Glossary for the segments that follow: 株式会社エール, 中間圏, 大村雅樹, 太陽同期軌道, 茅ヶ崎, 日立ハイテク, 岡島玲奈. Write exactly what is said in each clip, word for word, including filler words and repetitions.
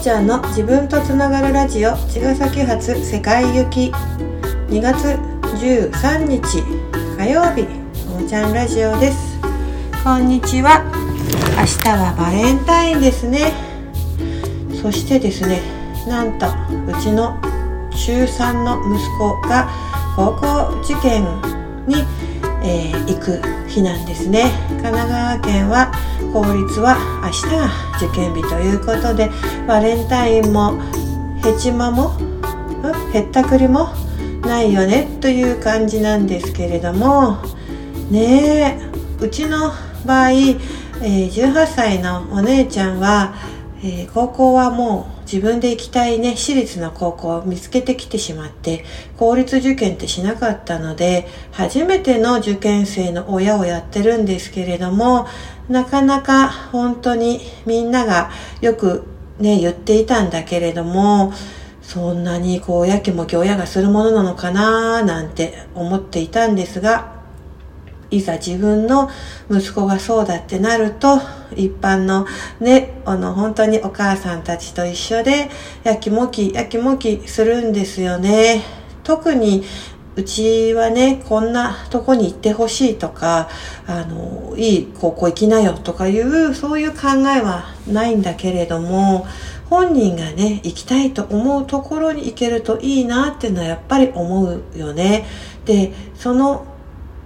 っちゃんの自分とつながるラジオ茅ヶ崎発世界行きにがつじゅうさんにち火曜日おもちゃんラジオです。こんにちは。明日はバレンタインですね。そしてですね、なんとうちのちゅうさんの息子が高校受験に、えー、行く日なんですね。神奈川県は公立は明日が受験日ということで、バレンタインもヘチマもへったくりもないよねという感じなんですけれどもねえ、うちの場合、えー、じゅうはっさいのお姉ちゃんは、えー、高校はもう自分で行きたいね私立の高校を見つけてきてしまって、公立受験ってしなかったので初めての受験生の親をやってるんですけれども、なかなか本当にみんながよくね言っていたんだけれども、そんなにこうやきもき親がするものなのかななんて思っていたんですが、いざ自分の息子がそうだってなると、一般のね、あの本当にお母さんたちと一緒でやきもきやきもきするんですよね。特にうちはね、こんなとこに行ってほしいとか、あのいい高校行きなよとかいうそういう考えはないんだけれども、本人がね行きたいと思うところに行けるといいなっていうのはやっぱり思うよね。で、その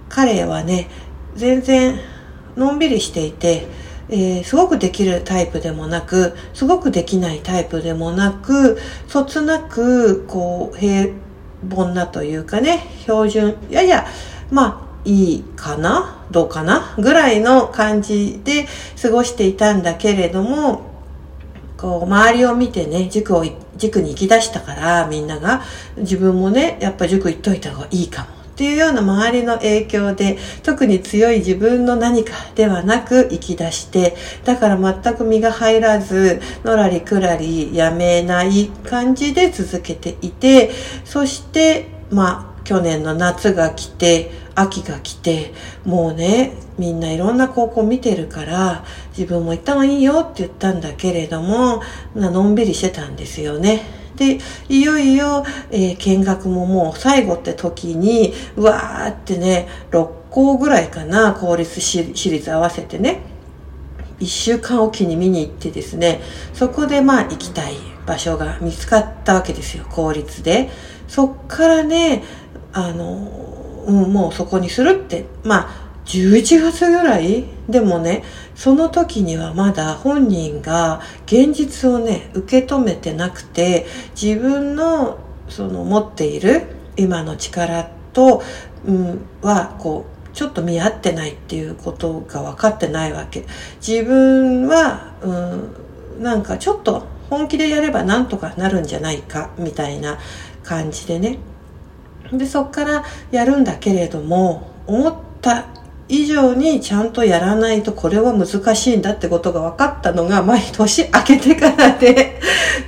彼はね全然のんびりしていて、えー、すごくできるタイプでもなくすごくできないタイプでもなく、そつなくこう平凡なというかね、標準ややまあいいかなどうかなぐらいの感じで過ごしていたんだけれども、こう周りを見てね、塾を塾に行き出したからみんなが自分もねやっぱ塾行っといた方がいいかもっていうような周りの影響で、特に強い自分の何かではなく行き出して、だから全く身が入らずのらりくらりやめない感じで続けていて、そしてまあ去年の夏が来て秋が来て、もうねみんないろんな高校見てるから自分も行った方がいいよって言ったんだけれども、のんびりしてたんですよね。で、いよいよ、えー、見学ももう最後って時にうわーってねろっこうぐらいかな、公立私立合わせてねいっしゅうかんおきに見に行ってですね、そこでまあ行きたい場所が見つかったわけですよ、公立で。そっからねあのうん、もうそこにするって、まあ、じゅういちがつぐらいでもね、その時にはまだ本人が現実をね、受け止めてなくて、自分の、その持っている今の力と、うん、は、こう、ちょっと見合ってないっていうことが分かってないわけ。自分は、うん、なんかちょっと本気でやればなんとかなるんじゃないか、みたいな感じでね。で、そっからやるんだけれども、思った以上にちゃんとやらないとこれは難しいんだってことが分かったのが毎年明けてからで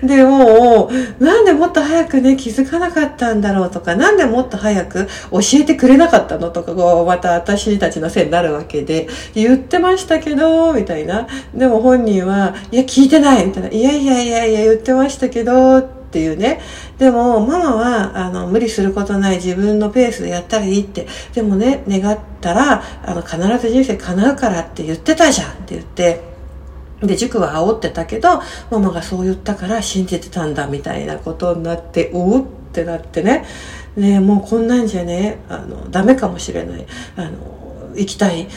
でもうなんでもっと早くね気づかなかったんだろうとか、なんでもっと早く教えてくれなかったのとか、こうまた私たちのせいになるわけで、言ってましたけどみたいな、でも本人はいや聞いてないみたいな、いやいやいやいや言ってましたけどっていうね。でもママはあの無理することない、自分のペースでやったらいいって、でもね願ったらあの必ず人生叶うからって言ってたじゃんって言って、で塾は煽ってたけどママがそう言ったから信じてたんだみたいなことになって、おうってなってね、ねもうこんなんじゃねあのダメかもしれない、あの行きたい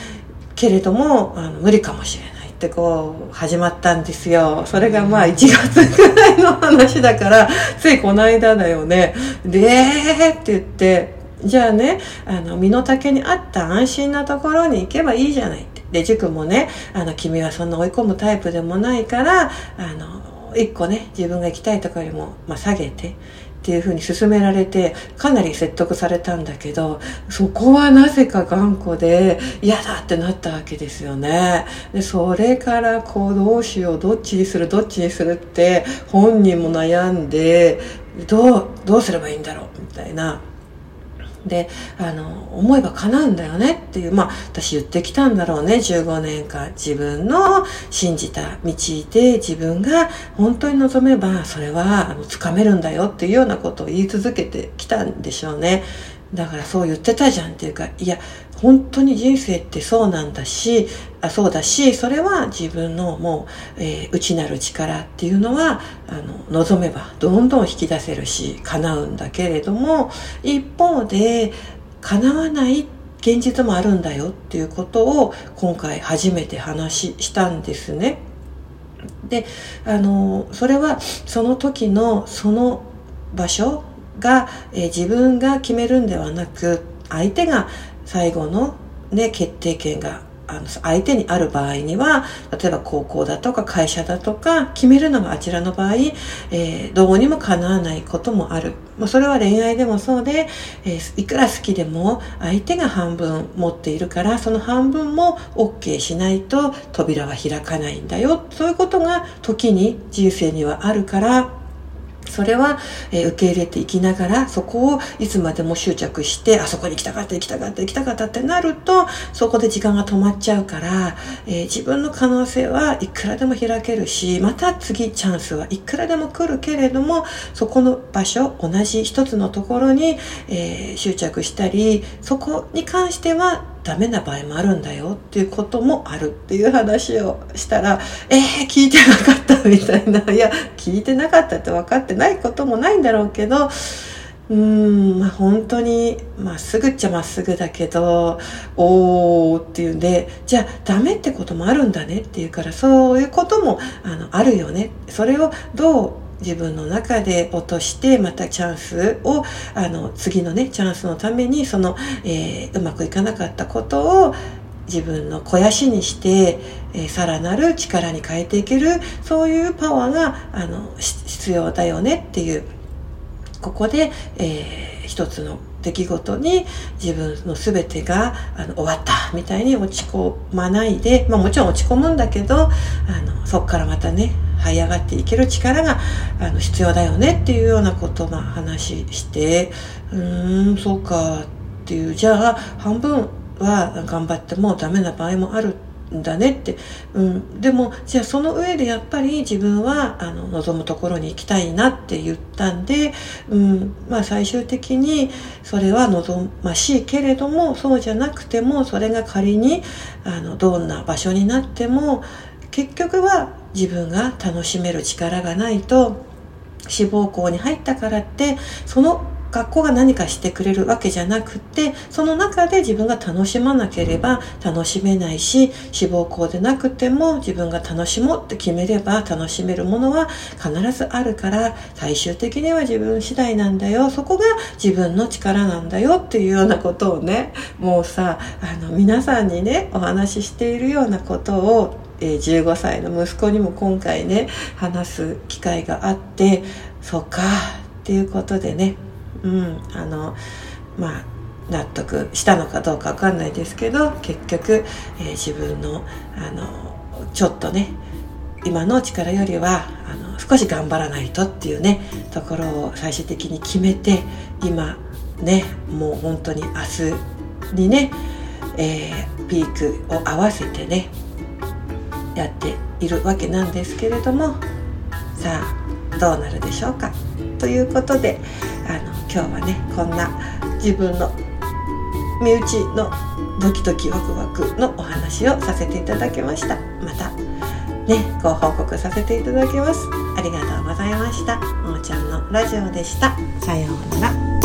けれどもあの無理かもしれないってこう始まったんですよ。それがまあいちがつくらいの話だからついこの間だよね。でーって言って、じゃあねあの身の丈に合った安心なところに行けばいいじゃないって。で塾もねあの君はそんな追い込むタイプでもないから、あの一個ね自分が行きたいところよりも、まあ、下げてっていう風に勧められて、かなり説得されたんだけど、そこはなぜか頑固で嫌だってなったわけですよね。でそれからこうどうしよう、どっちにするどっちにするって本人も悩んで、どうどうすればいいんだろうみたいなで、あの、思えば叶うんだよねっていう、まあ、私言ってきたんだろうね。じゅうごねんかん自分の信じた道で自分が本当に望めば、それは、あの、掴めるんだよっていうようなことを言い続けてきたんでしょうね。だからそう言ってたじゃんっていうか、いや、本当に人生ってそうなんだし、あ、そうだし、それは自分のもう、えー、内なる力っていうのは、あの、望めばどんどん引き出せるし、叶うんだけれども、一方で、叶わない現実もあるんだよっていうことを、今回初めて話したんですね。で、あの、それは、その時の、その場所、が、えー、自分が決めるんではなく、相手が最後の、ね、決定権があの相手にある場合には、例えば高校だとか会社だとか決めるのがあちらの場合、えー、どうにも叶わないこともある。まあ、それは恋愛でもそうで、えー、いくら好きでも相手が半分持っているから、その半分も OK しないと扉は開かないんだよ。そういうことが時に人生にはあるから、それは、えー、受け入れていきながら、そこをいつまでも執着して、あそこに行きたかった、行きたかった、行きたかったってなると、そこで時間が止まっちゃうから、えー、自分の可能性はいくらでも開けるし、また次チャンスはいくらでも来るけれども、そこの場所、同じ一つのところに、えー、執着したり、そこに関しては、ダメな場合もあるんだよっていうこともあるっていう話をしたら、えー、聞いてなかったみたいな、いや、聞いてなかったって分かってないこともないんだろうけど、うーん、まあ、本当に、まっすぐっちゃまっすぐだけど、おーっていうんで、じゃあダメってこともあるんだねっていうから、そういうことも あの、あるよね。それをどう自分の中で落として、またチャンスを、あの、次のね、チャンスのために、その、えー、うまくいかなかったことを自分の肥やしにして、えー、さらなる力に変えていける、そういうパワーが、あの、必要だよねっていう、ここで、えー、一つの出来事に自分の全てがあの終わったみたいに落ち込まないで、まあもちろん落ち込むんだけど、あの、そこからまたね、這い上がっていける力があの必要だよねっていうようなことをまあ話して、うーん、そうかっていう、じゃあ半分は頑張ってもダメな場合もあるだねって、うん、でもじゃあその上でやっぱり自分はあの望むところに行きたいなって言ったんで、うん、まあ最終的にそれは望ましいけれども、そうじゃなくても、それが仮にあのどんな場所になっても、結局は自分が楽しめる力がないと、志望校に入ったからってその学校が何かしてくれるわけじゃなくて、その中で自分が楽しまなければ楽しめないし、志望校でなくても自分が楽しもうって決めれば楽しめるものは必ずあるから、最終的には自分次第なんだよ、そこが自分の力なんだよっていうようなことをね、もうさ、あの皆さんにねお話ししているようなことを、えー、じゅうごさいの息子にも今回ね話す機会があって、そうかっていうことでね、うん、あの、まあ、納得したのかどうかわかんないですけど、結局、えー、自分の、あの、ちょっとね、今の力よりは、あの、少し頑張らないとっていうね、ところを最終的に決めて、今、ね、もう本当に明日にね、えー、ピークを合わせてね、やっているわけなんですけれども、さあ、どうなるでしょうか。ということで、あの、今日はね、こんな自分の身内のドキドキワクワクのお話をさせていただきました。またね、ご報告させていただきます。ありがとうございました。もーちゃんのラジオでした。さようなら。